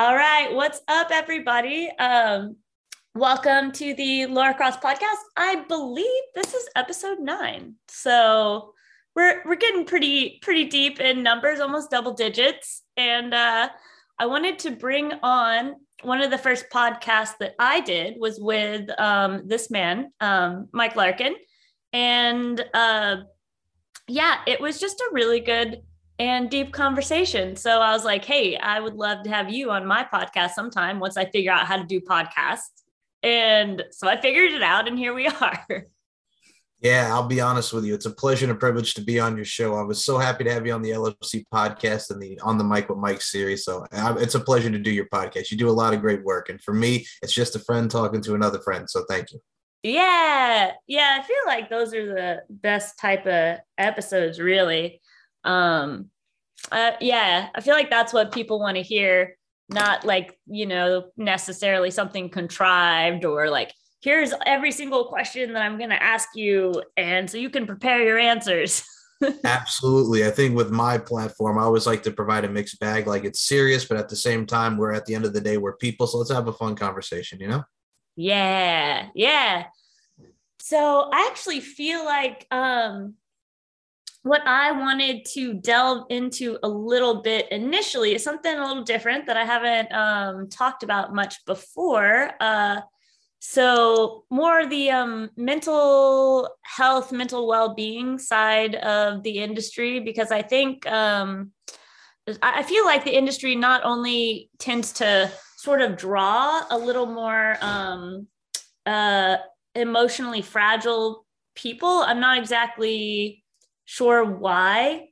All right. What's up, everybody? Welcome to the Laura Cross podcast. I believe this is episode 9. So we're getting pretty deep in numbers, almost double digits. And I wanted to bring on one of the first podcasts that I did was with this man, Mike Larkin. And it was just a really good and deep conversation. So I was like, hey, I would love to have you on my podcast sometime once I figure out how to do podcasts. And so I figured it out and here we are. Yeah, I'll be honest with you. It's a pleasure and a privilege to be on your show. I was so happy to have you on the LFC podcast and the On the Mic with Mike series. So it's a pleasure to do your podcast. You do a lot of great work. And for me, it's just a friend talking to another friend. So thank you. Yeah. I feel like those are the best type of episodes, really. I feel like that's what people want to hear, not like, you know, necessarily something contrived or like, here's every single question that I'm going to ask you. And so you can prepare your answers. Absolutely. I think with my platform, I always like to provide a mixed bag, like it's serious, but at the same time, we're at the end of the day, we're people. So let's have a fun conversation, you know? Yeah. So I actually feel like, what I wanted to delve into a little bit initially is something a little different that I haven't talked about much before. So more the mental health, mental well-being side of the industry, because I think I feel like the industry not only tends to sort of draw a little more emotionally fragile people. I'm not exactly sure why,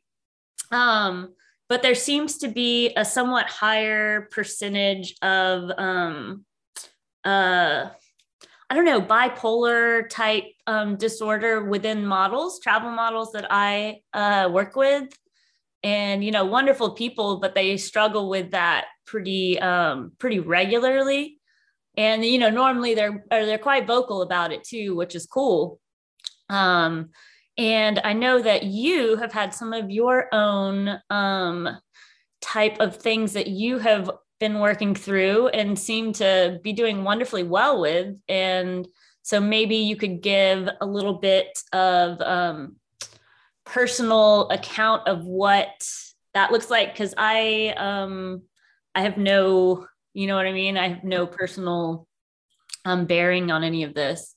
but there seems to be a somewhat higher percentage of bipolar type disorder within models, travel models that I work with, and you know, wonderful people, but they struggle with that pretty regularly, and you know, normally they're quite vocal about it too, which is cool. And I know that you have had some of your own type of things that you have been working through and seem to be doing wonderfully well with. And so maybe you could give a little bit of personal account of what that looks like. Cause I have no, you know what I mean? I have no personal bearing on any of this.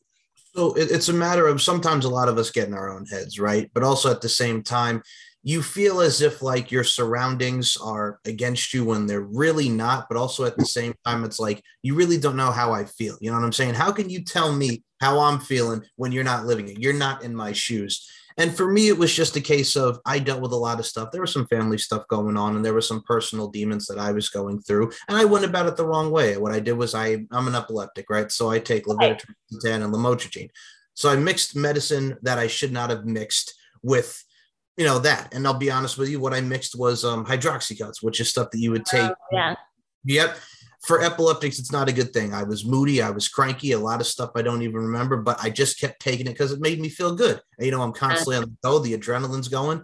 So it's a matter of sometimes a lot of us get in our own heads, right? But also at the same time, you feel as if like your surroundings are against you when they're really not. But also at the same time, it's like, you really don't know how I feel. You know what I'm saying? How can you tell me how I'm feeling when you're not living it? You're not in my shoes. And for me, it was just a case of I dealt with a lot of stuff. There was some family stuff going on and there were some personal demons that I was going through. And I went about it the wrong way. What I did was I'm an epileptic, right? So I take Levetiracetam and Lamotrigine. So I mixed medicine that I should not have mixed with, you know, that. And I'll be honest with you, what I mixed was hydroxycuts, which is stuff that you would take. Yeah. Yep. For epileptics, it's not a good thing. I was moody. I was cranky. A lot of stuff I don't even remember, but I just kept taking it because it made me feel good. You know, I'm constantly on the go. The adrenaline's going.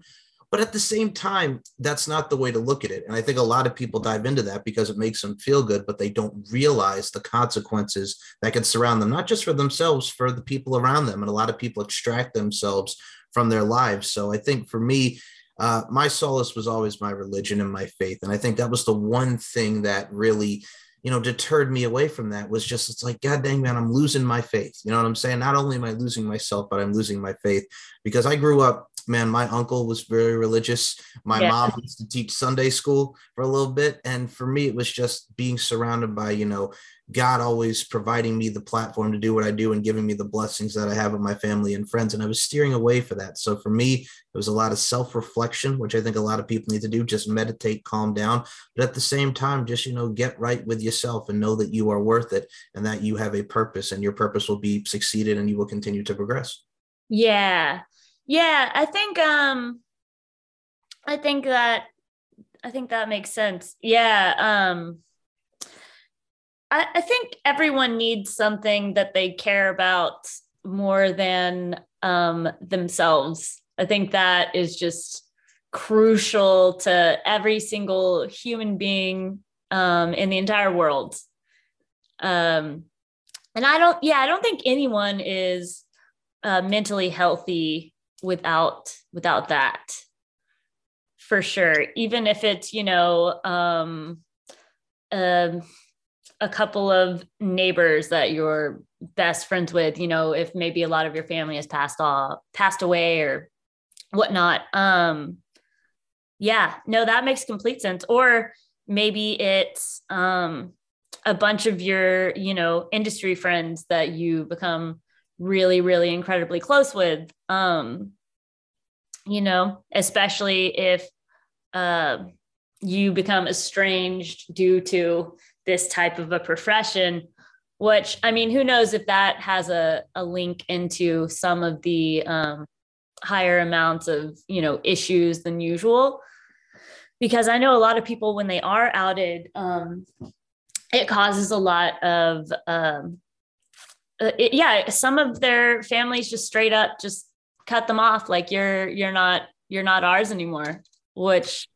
But at the same time, that's not the way to look at it. And I think a lot of people dive into that because it makes them feel good, but they don't realize the consequences that can surround them, not just for themselves, for the people around them. And a lot of people extract themselves from their lives. So I think for me, my solace was always my religion and my faith. And I think that was the one thing that really, you know, deterred me away from that was just, it's like, God dang, man, I'm losing my faith. You know what I'm saying? Not only am I losing myself, but I'm losing my faith because I grew up, man, my uncle was very religious. My mom used to teach Sunday school for a little bit. And for me, it was just being surrounded by, you know, God always providing me the platform to do what I do and giving me the blessings that I have with my family and friends. And I was steering away for that. So for me, it was a lot of self-reflection, which I think a lot of people need to do, just meditate, calm down. But at the same time, just, you know, get right with yourself and know that you are worth it and that you have a purpose and your purpose will be succeeded and you will continue to progress. Yeah. I think that makes sense. Yeah. I think everyone needs something that they care about more than themselves. I think that is just crucial to every single human being in the entire world. And I don't think anyone is mentally healthy without that, for sure. Even if it's, a couple of neighbors that you're best friends with, if maybe a lot of your family has passed away or whatnot. Yeah, no, that makes complete sense. Or maybe it's a bunch of your, industry friends that you become really, really incredibly close with, especially if you become estranged due to this type of a profession, which, who knows if that has a link into some of the higher amounts of, issues than usual, because I know a lot of people when they are outed, it causes a lot of, some of their families just straight up just cut them off. Like you're not ours anymore, which.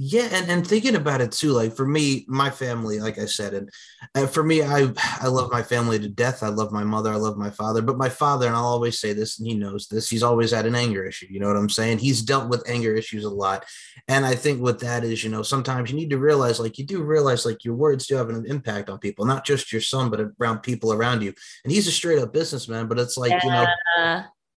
Yeah. And thinking about it too, like for me, my family, like I said, and for me, I love my family to death. I love my mother. I love my father, but my father, and I'll always say this, and he knows this, he's always had an anger issue. You know what I'm saying? He's dealt with anger issues a lot. And I think what that is, sometimes you need to realize, like your words do have an impact on people, not just your son, but around people around you. And he's a straight up businessman, but it's like,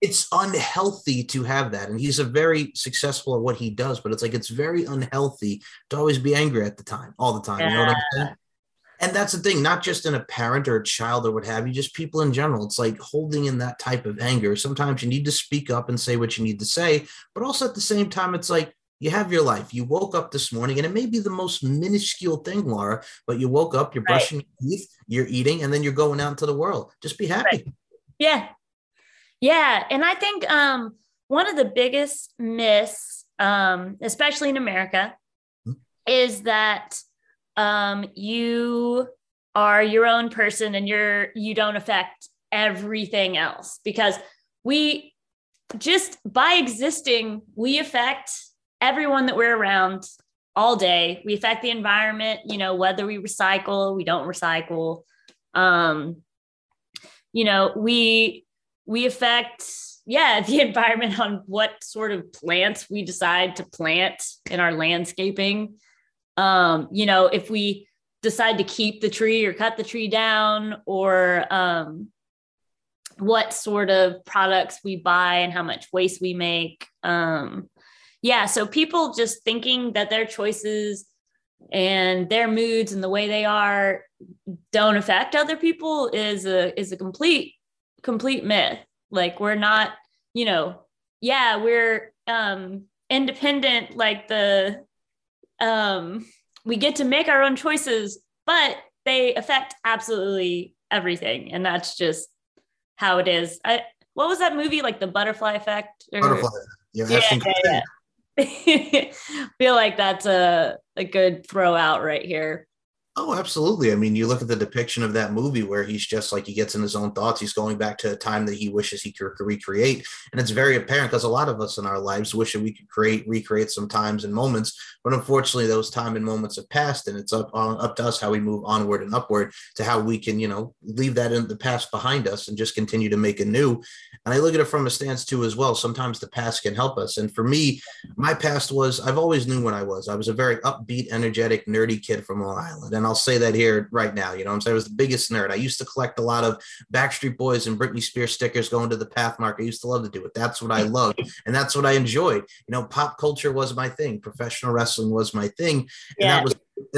it's unhealthy to have that. And he's a very successful at what he does, but it's like, it's very unhealthy to always be angry all the time. Yeah. You know what I'm saying? And that's the thing, not just in a parent or a child or what have you, just people in general. It's like holding in that type of anger. Sometimes you need to speak up and say what you need to say, but also at the same time, it's like, you have your life. You woke up this morning, and it may be the most minuscule thing, Laura, but you woke up, you're brushing your teeth, you're eating, and then you're going out into the world. Just be happy. Right. Yeah. Yeah. And I think one of the biggest myths, especially in America, is that you are your own person and you don't affect everything else, because we just by existing, we affect everyone that we're around all day. We affect the environment, whether we recycle, we don't recycle, we affect, the environment on what sort of plants we decide to plant in our landscaping. If we decide to keep the tree or cut the tree down, or what sort of products we buy and how much waste we make. So people just thinking that their choices and their moods and the way they are don't affect other people is a complete myth. Like we're not, we're independent, like we get to make our own choices, but they affect absolutely everything. And that's just how it is. What was that movie? Like The Butterfly Effect? Butterfly. Yeah. Feel like that's a good throw out right here. Oh, absolutely. You look at the depiction of that movie where he's just like, he gets in his own thoughts. He's going back to a time that he wishes he could recreate. And it's very apparent because a lot of us in our lives wish that we could recreate some times and moments, but unfortunately those time and moments have passed, and it's up to us how we move onward and upward to how we can, leave that in the past behind us and just continue to make a new. And I look at it from a stance too, as well. Sometimes the past can help us. And for me, my past was, I've always knew what I was. I was a very upbeat, energetic, nerdy kid from Long Island. And I'll say that here right now, I was the biggest nerd. I used to collect a lot of Backstreet Boys and Britney Spears stickers going to the Pathmark. I used to love to do it. That's what I loved. And that's what I enjoyed. Pop culture was my thing. Professional wrestling was my thing. And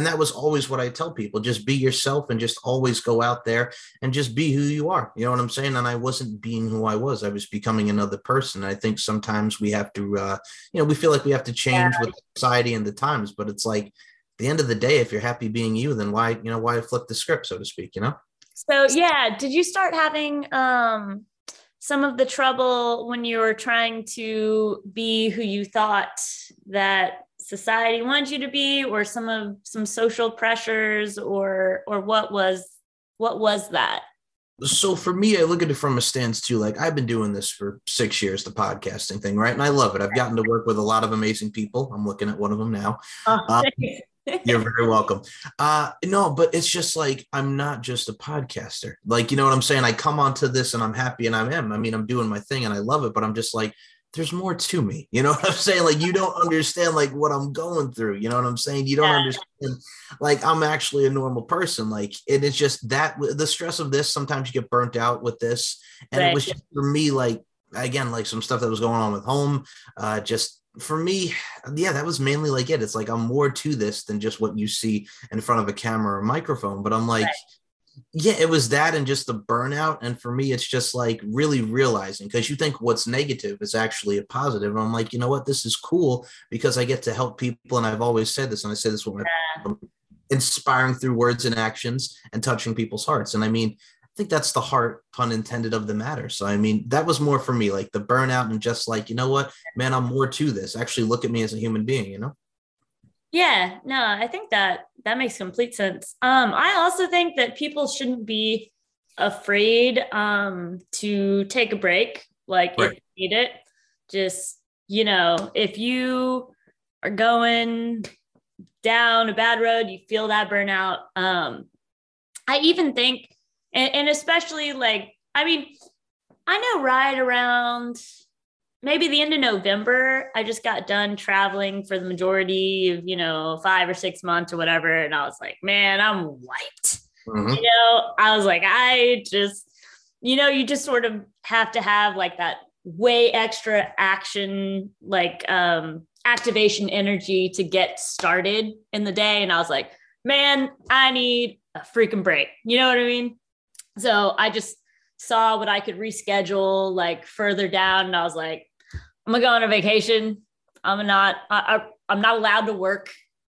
that was always what I tell people, just be yourself and just always go out there and just be who you are. You know what I'm saying? And I wasn't being who I was. I was becoming another person. I think sometimes we have to, we feel like we have to change with society and the times, but it's like, the end of the day, if you're happy being you, then why flip the script, so to speak, So yeah, did you start having some of the trouble when you were trying to be who you thought that society wanted you to be, or some social pressures, or what was that? So for me, I look at it from a stance too, like I've been doing this for 6 years, the podcasting thing, right? And I love it. I've gotten to work with a lot of amazing people. I'm looking at one of them now. You're very welcome. No, but it's just like, I'm not just a podcaster. Like, you know what I'm saying? I come onto this and I'm happy and I mean, I'm doing my thing and I love it, but I'm just like, there's more to me. You know what I'm saying? Like, you don't understand like what I'm going through. You know what I'm saying? You don't understand. Like, I'm actually a normal person. Like, and it's just that the stress of this, sometimes you get burnt out with this. And right. It was just for me, like, again, like some stuff that was going on with home, just for me, yeah, that was mainly like it. It's like, I'm more to this than just what you see in front of a camera or microphone, but I'm like, right. Yeah, it was that and just the burnout. And for me, it's just like really realizing, because you think what's negative is actually a positive. And I'm like, you know what? This is cool because I get to help people. And I've always said this, and I say this with my inspiring through words and actions and touching people's hearts. And I mean, I think that's the heart, pun intended, of the matter. So, I mean, that was more for me, like the burnout and just like, you know what, man, I'm more to this. Actually look at me as a human being, you know? Yeah, no, I think that makes complete sense. I also think that people shouldn't be afraid to take a break. Like, right. If you need it, just, you know, if you are going down a bad road, you feel that burnout. I even think, and especially like, I mean, I know right around maybe the end of November, I just got done traveling for the majority of, you know, 5 or 6 months or whatever. And I was like, man, I'm wiped. Mm-hmm. You know, I was like, I just, you know, you just sort of have to have like that way extra action, like activation energy to get started in the day. And I was like, man, I need a freaking break. You know what I mean? So I just saw what I could reschedule like further down. And I was like, I'm gonna go on a vacation. I'm not allowed to work.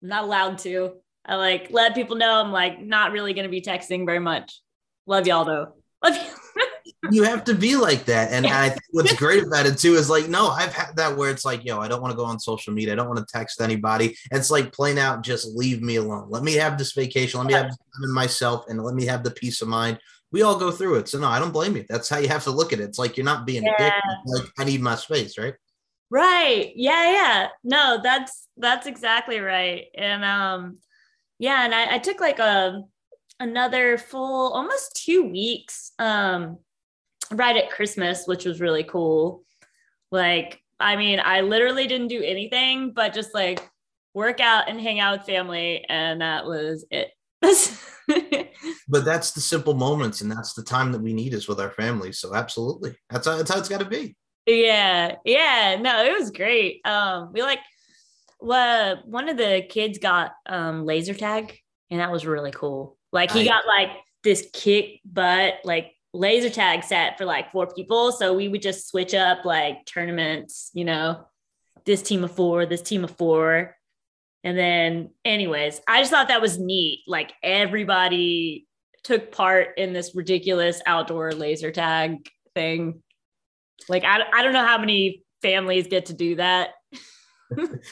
I'm not allowed to. I like let people know I'm like, not really going to be texting very much. Love y'all though. Love you. You have to be like that. And I think what's great about it too is like, no, I've had that where it's like, yo, I don't want to go on social media. I don't want to text anybody. It's like plain out, just leave me alone. Let me have this vacation. Let me have myself and let me have the peace of mind. We all go through it. So no, I don't blame you. That's how you have to look at it. It's like, you're not being a dick. It's like, I need my space. Right. Right. Yeah. Yeah. No, that's exactly right. And yeah. And I took like another full, almost 2 weeks, right at Christmas, which was really cool. Like, I mean, I literally didn't do anything but just like work out and hang out with family. And that was it. But that's the simple moments. And that's the time that we need is with our family. So absolutely. That's how it's got to be. Yeah. Yeah. No, it was great. We like, well, one of the kids got laser tag and that was really cool. Like he got like this kick butt, like laser tag set for like 4 people. So we would just switch up like tournaments, you know, this team of four. And then anyways, I just thought that was neat. Like everybody took part in this ridiculous outdoor laser tag thing. Like, I don't know how many families get to do that.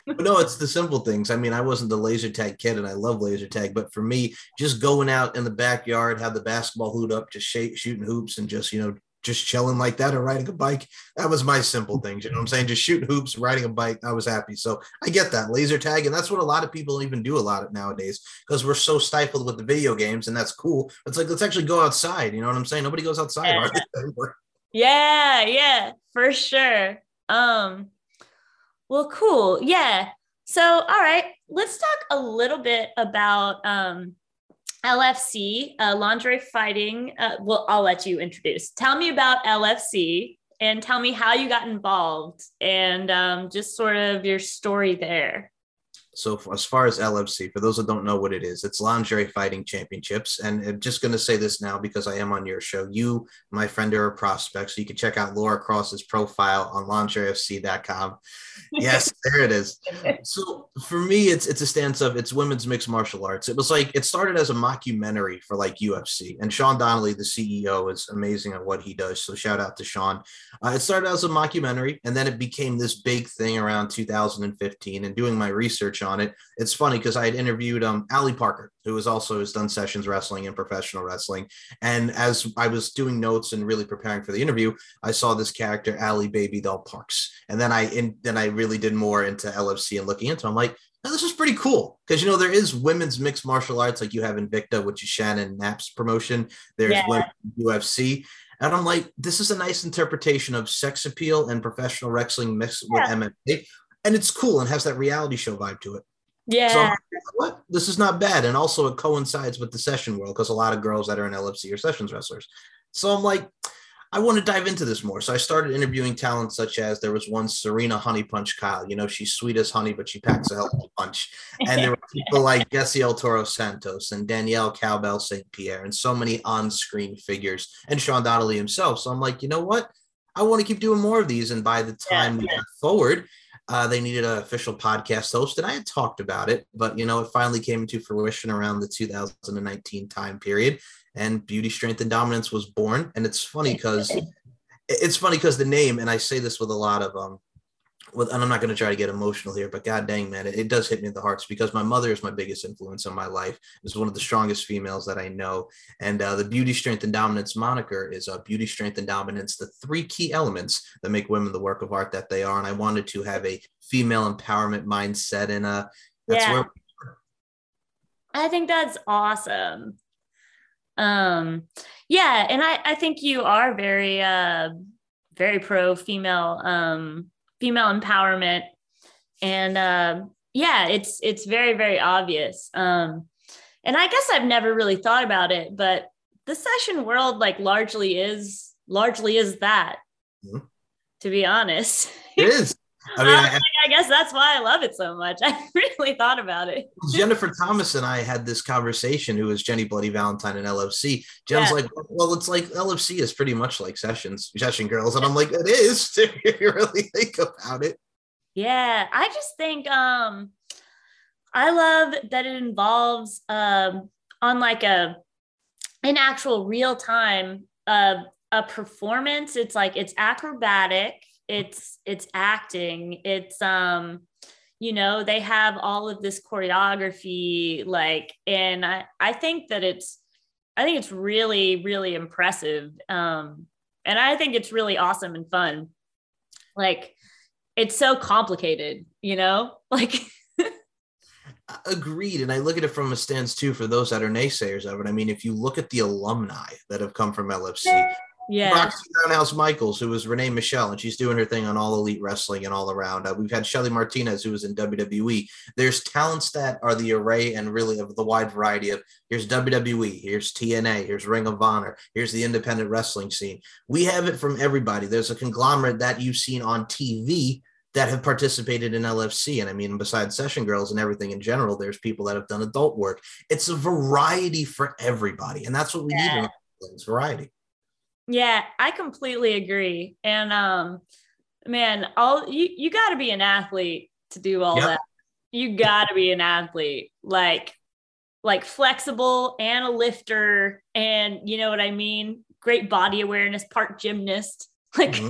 No, it's the simple things. I mean, I wasn't the laser tag kid and I love laser tag, but for me, just going out in the backyard, have the basketball hoop up, just shooting hoops and just, you know, just chilling like that or riding a bike. That was my simple things. You know what I'm saying? Just shooting hoops, riding a bike. I was happy. So I get that laser tag. And that's what a lot of people even do a lot of nowadays because we're so stifled with the video games and that's cool. It's like, let's actually go outside. You know what I'm saying? Nobody goes outside. Yeah, for sure. Well, cool. Yeah. So, all right, let's talk a little bit about LFC, Lingerie Fighting. Well, I'll let you introduce. Tell me about LFC and tell me how you got involved and just sort of your story there. So as far as LFC, for those that don't know what it is, it's Lingerie Fighting Championships. And I'm just going to say this now because I am on your show. You, my friend, are a prospect. So you can check out Laura Cross's profile on lingeriefc.com. Yes, there it is. So for me, it's a stance of it's women's mixed martial arts. It was like it started as a mockumentary for like UFC. And Sean Donnelly, the CEO, is amazing at what he does. So shout out to Sean. It started as a mockumentary and then it became this big thing around 2015. And doing my research on it, it's funny because I had interviewed Allie Parker, who has done sessions wrestling and professional wrestling. And as I was doing notes and really preparing for the interview, I saw this character Allie Babydoll Parks, and then I really did more into LFC and looking into it. I'm like, Now, this was pretty cool because, you know, there is women's mixed martial arts. Like you have Invicta, which is Shannon Knapp's promotion. There's UFC. And I'm like, this is a nice interpretation of sex appeal and professional wrestling mixed with MMA. And it's cool and has that reality show vibe to it. Yeah. So like, what? This is not bad. And also it coincides with the session world because a lot of girls that are in LFC are sessions wrestlers. So I'm like, I want to dive into this more. So I started interviewing talent such as there was one Serena Honey Punch Kyle. You know, she's sweet as honey, but she packs a hell of a punch. And there were people like Jesse El Toro Santos and Danielle Cowbell Saint Pierre and so many on-screen figures and Sean Donnelly himself. So I'm like, you know what? I want to keep doing more of these. And by the time we got forward, they needed an official podcast host, and I had talked about it, but, you know, it finally came into fruition around the 2019 time period, and Beauty, Strength, and Dominance was born. And it's funny because the name, and I say this with a lot of, and I'm not going to try to get emotional here, but God dang, man, it does hit me in the hearts because my mother is my biggest influence in my life. Is one of the strongest females that I know. And the Beauty, Strength, and Dominance moniker is Beauty, Strength, and Dominance, the three key elements that make women the work of art that they are. And I wanted to have a female empowerment mindset. And that's where we are. I think that's awesome. And I think you are very, very pro female, female empowerment. And, it's very, very obvious. And I guess I've never really thought about it, but the session world, like largely is that, to be honest. It is. I mean, I guess that's why I love it so much. I really thought about it. Jennifer Thomas and I had this conversation, who is Jenny Bloody Valentine in LFC. Jen's like, well, it's like LFC is pretty much like session girls. And I'm like, it is, if you really think about it. Yeah, I just think I love that it involves on like an actual real time a performance. It's like, it's acrobatic. It's acting. It's, you know, they have all of this choreography, like, and I think that it's really, really impressive. And I think it's really awesome and fun. Like, it's so complicated, you know, like. Agreed. And I look at it from a stance too, for those that are naysayers of it. I mean, if you look at the alumni that have come from LFC, Roxy Brownhouse Michaels, who was Renee Michelle, and she's doing her thing on All Elite Wrestling and all around. We've had Shelly Martinez, who was in WWE. There's talents that are the array and really of the wide variety of here's WWE, here's TNA, here's Ring of Honor, here's the independent wrestling scene. We have it from everybody. There's a conglomerate that you've seen on TV that have participated in LFC. And I mean, besides session girls and everything in general, there's people that have done adult work. It's a variety for everybody. And that's what we need in variety. Yeah, I completely agree. And, man, you gotta be an athlete to do all that. You gotta be an athlete, like flexible and a lifter. And you know what I mean? Great body awareness, part gymnast. Like,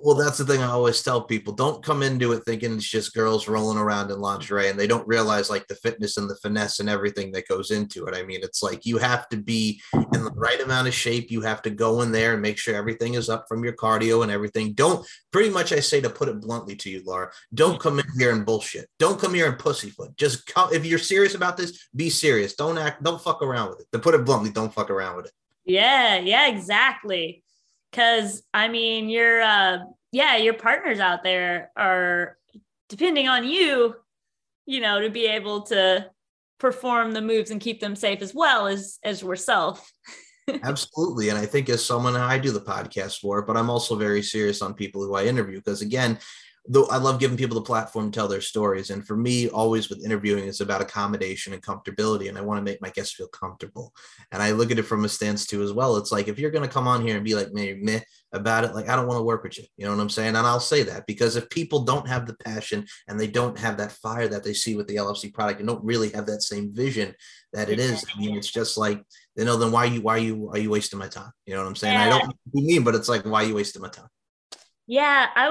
Well, that's the thing I always tell people. Don't come into it thinking it's just girls rolling around in lingerie, and they don't realize like the fitness and the finesse and everything that goes into it. I mean, it's like you have to be in the right amount of shape. You have to go in there and make sure everything is up from your cardio and everything. Don't pretty much, I say, to put it bluntly to you, Laura, don't come in here and bullshit. Don't come here and pussyfoot. Just come. If you're serious about this, be serious. Don't fuck around with it. To put it bluntly, don't fuck around with it. Yeah, exactly. Cause I mean, your partners out there are depending on you, you know, to be able to perform the moves and keep them safe as well as yourself. Absolutely. And I think as someone, I do the podcast for it, but I'm also very serious on people who I interview. Cause again, though I love giving people the platform to tell their stories. And for me, always with interviewing, it's about accommodation and comfortability. And I want to make my guests feel comfortable. And I look at it from a stance too, as well. It's like, if you're going to come on here and be like, meh about it, like, I don't want to work with you. You know what I'm saying? And I'll say that because if people don't have the passion and they don't have that fire that they see with the LFC product and don't really have that same vision that it is, I mean, it's just like, you know, then why are you wasting my time? You know what I'm saying? I don't know what you mean, but it's like, why are you wasting my time? Yeah, I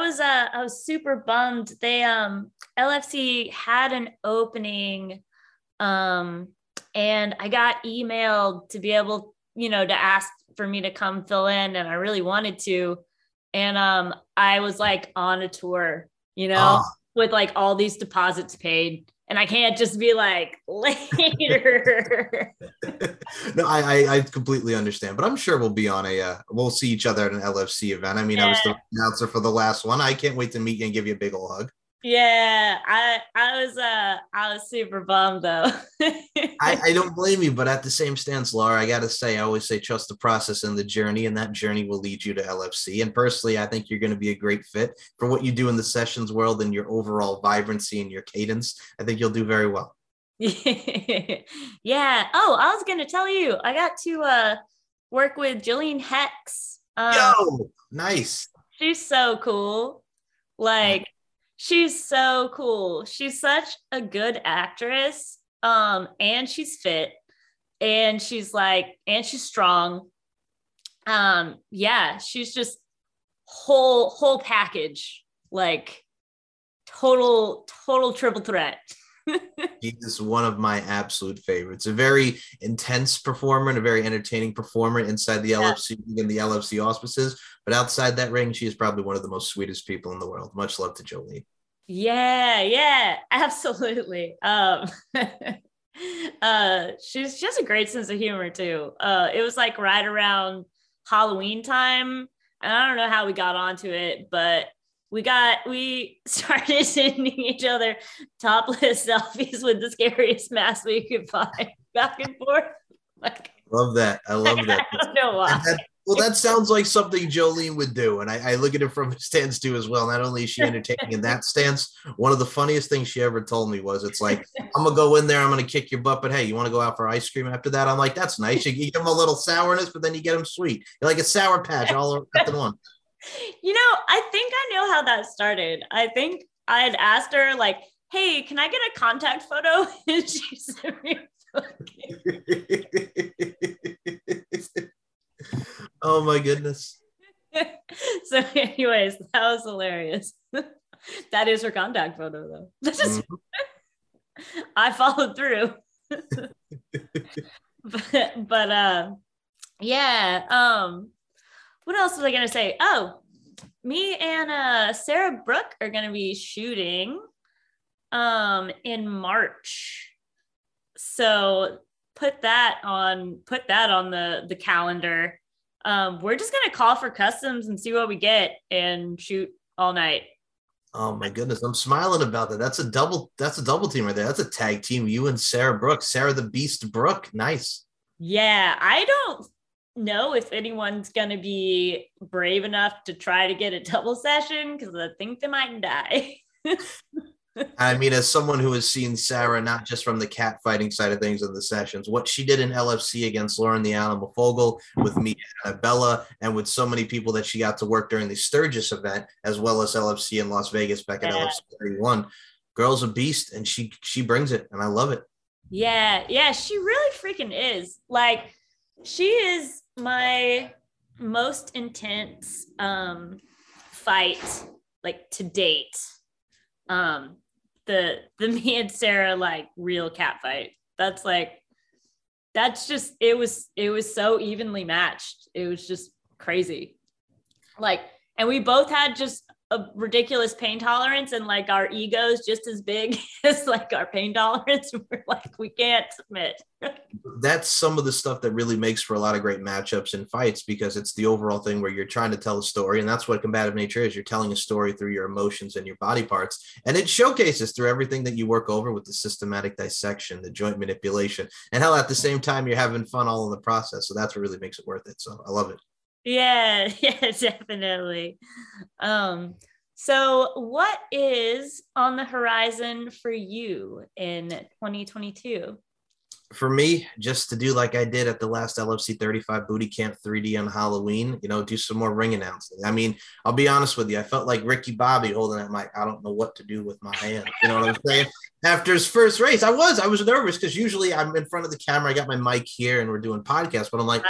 was super bummed. They LFC had an opening, and I got emailed to be able, you know, to ask for me to come fill in, and I really wanted to. And I was like on a tour, you know, with like all these deposits paid. And I can't just be like, later. No, I completely understand, but I'm sure we'll be on a, we'll see each other at an LFC event. I mean, yeah. I was the announcer for the last one. I can't wait to meet you and give you a big old hug. Yeah. I was super bummed though. I don't blame you, but at the same stance, Laura, I got to say, I always say, trust the process and the journey, and that journey will lead you to LFC. And personally, I think you're going to be a great fit for what you do in the sessions world and your overall vibrancy and your cadence. I think you'll do very well. Yeah. Oh, I was going to tell you, I got to work with Jillian Hex. Yo, nice. She's so cool. Like, she's so cool. She's such a good actress. And she's fit, and she's like, and she's strong. Yeah, she's just whole package, like total triple threat. She is one of my absolute favorites. A very intense performer and a very entertaining performer inside the LFC and the LFC auspices. But outside that ring, she is probably one of the most sweetest people in the world. Much love to Jolene. Yeah, absolutely. She's just a great sense of humor too. It was like right around Halloween time, and I don't know how we got onto it, but we started sending each other topless selfies with the scariest mask we could find back and forth. Like, love that. I love that. I don't know why. Well, that sounds like something Jolene would do. And I look at it from a stance too as well. Not only is she entertaining in that stance, one of the funniest things she ever told me was, it's like, I'm going to go in there, I'm going to kick your butt, but hey, you want to go out for ice cream after that? I'm like, that's nice. You give them a little sourness, but then you get them sweet. You're like a Sour Patch all wrapped in one. You know, I think I know how that started. I think I had asked her, like, hey, can I get a contact photo? And she said, okay. Oh my goodness. So anyways, that was hilarious. That is her contact photo though. Mm-hmm. I followed through. but yeah. What else was I gonna say? Oh, me and Sarah Brooke are gonna be shooting in March. So put that on the calendar. We're just going to call for customs and see what we get and shoot all night. Oh my goodness. I'm smiling about that. That's a double team right there. That's a tag team. You and Sarah Brooke, Sarah the Beast Brooke. Nice. Yeah. I don't know if anyone's going to be brave enough to try to get a double session, because I think they might die. I mean, as someone who has seen Sarah, not just from the cat fighting side of things in the sessions, what she did in LFC against Lauren the Animal Fogel, with me and Bella, and with so many people that she got to work during the Sturgis event, as well as LFC in Las Vegas back at LFC 31. Girl's a beast, and she brings it, and I love it. Yeah, she really freaking is. Like, she is my most intense fight, like, to date. The me and Sarah, like, real cat fight. It was so evenly matched. It was just crazy. Like, and we both had just a ridiculous pain tolerance, and like our egos just as big as like our pain tolerance. We're like, we can't submit. That's some of the stuff that really makes for a lot of great matchups and fights, because it's the overall thing where you're trying to tell a story, and that's what combative nature is. You're telling a story through your emotions and your body parts, and it showcases through everything that you work over with the systematic dissection, the joint manipulation, and hell, at the same time, you're having fun all in the process. So that's what really makes it worth it. So I love it. Yeah, definitely. So what is on the horizon for you in 2022? For me, just to do like I did at the last LFC 35 Booty Camp 3D on Halloween, you know, do some more ring announcing. I mean, I'll be honest with you. I felt like Ricky Bobby holding that mic. I don't know what to do with my hand. You know what I'm saying? After his first race, I was nervous, because usually I'm in front of the camera. I got my mic here and we're doing podcasts, but I'm like,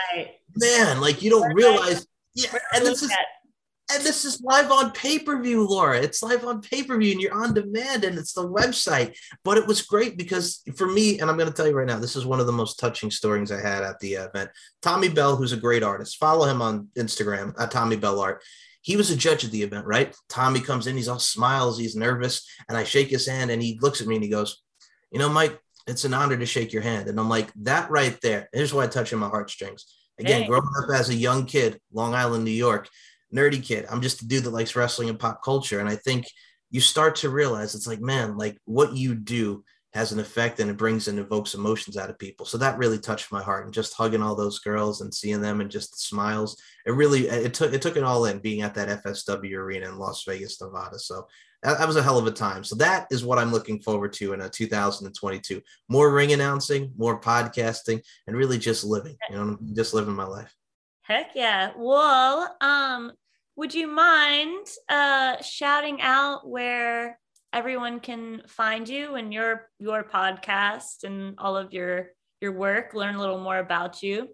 man, like, you don't realize. Yeah. And this is live on pay-per-view, Laura. It's live on pay-per-view, and you're on demand, and it's the website. But it was great, because for me, and I'm going to tell you right now, this is one of the most touching stories I had at the event. Tommy Bell, who's a great artist, follow him on Instagram at Tommy Bell Art. He was a judge at the event, right? Tommy comes in, he's all smiles, he's nervous, and I shake his hand, and he looks at me and he goes, you know, Mike, it's an honor to shake your hand. And I'm like, that right there. Here's why I touch on my heartstrings. Again, hey. Growing up as a young kid, Long Island, New York, nerdy kid. I'm just a dude that likes wrestling and pop culture. And I think you start to realize it's like, man, like what you do has an effect and it brings and evokes emotions out of people. So that really touched my heart, and just hugging all those girls and seeing them and just the smiles. It really, it took it all in, being at that FSW arena in Las Vegas, Nevada. So that was a hell of a time. So that is what I'm looking forward to in 2022. More ring announcing, more podcasting, and really just living, you know, just living my life. Heck yeah. Well, would you mind shouting out where everyone can find you and your podcast and all of your work, learn a little more about you?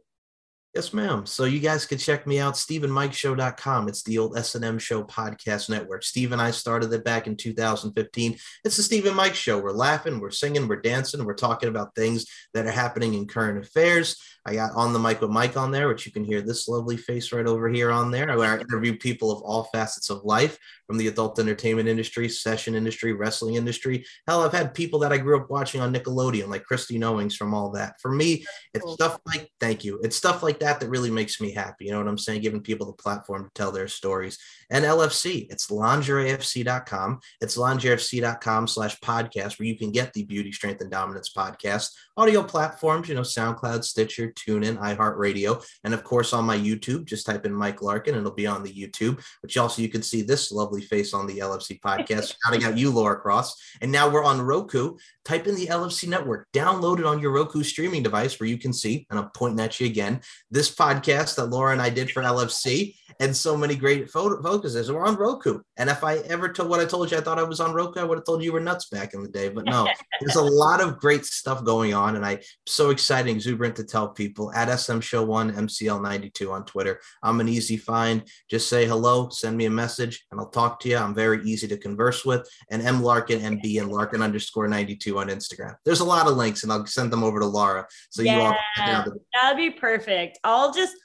Yes, ma'am. So you guys can check me out, steveandmikeshow.com. It's the old S&M Show podcast network. Steve and I started it back in 2015. It's the Steve and Mike Show. We're laughing, we're singing, we're dancing, we're talking about things that are happening in current affairs. I got On the Mic with Mike on there, which you can hear this lovely face right over here on there, where I interview people of all facets of life, from the adult entertainment industry, session industry, wrestling industry. Hell, I've had people that I grew up watching on Nickelodeon, like Christine Owings from All That. For me, it's stuff like, thank you, it's stuff like that really makes me happy. You know what I'm saying? Giving people the platform to tell their stories. And LFC, it's lingeriefc.com. It's lingeriefc.com/podcast, where you can get the Beauty, Strength, and Dominance podcast. Audio platforms, you know, SoundCloud, Stitcher, TuneIn, iHeartRadio, and of course on my YouTube. Just type in Mike Larkin and it'll be on the YouTube, which also you can see this lovely face on the LFC podcast. Shouting out you, Laura Cross. And now we're on Roku. Type in the LFC network, download it on your Roku streaming device, where you can see, and I'm pointing at you again, this podcast that Laura and I did for LFC, and so many great focuses. We're on Roku. And if I ever told what I told you, I thought I was on Roku, I would have told you were nuts back in the day. But no, there's a lot of great stuff going on. And I'm so excited and exuberant to tell people at SM Show 1 MCL92 on Twitter. I'm an easy find. Just say hello, send me a message, and I'll talk to you. I'm very easy to converse with. And M Larkin, MB, and Larkin _92 on Instagram. There's a lot of links, and I'll send them over to Laura. So yeah, you all can check out the- that'd be perfect. I'll just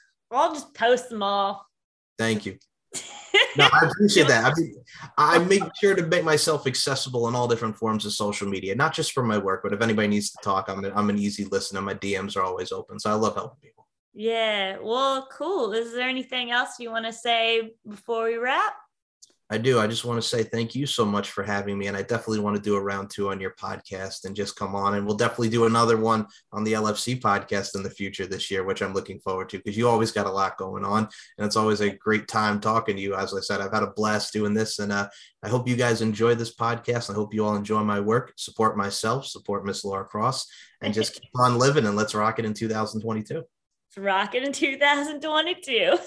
post them all. Thank you. No, I appreciate that. I make sure to make myself accessible in all different forms of social media, not just for my work, but if anybody needs to talk, I'm an easy listener. My DMs are always open. So I love helping people. Yeah. Well, cool. Is there anything else you want to say before we wrap? I do. I just want to say thank you so much for having me. And I definitely want to do a round two on your podcast and just come on. And we'll definitely do another one on the LFC podcast in the future this year, which I'm looking forward to, because you always got a lot going on. And it's always a great time talking to you. As I said, I've had a blast doing this. And I hope you guys enjoy this podcast. I hope you all enjoy my work, support myself, support Miss Laura Cross, and just keep on living. And let's rock it in 2022. Let's rock it in 2022.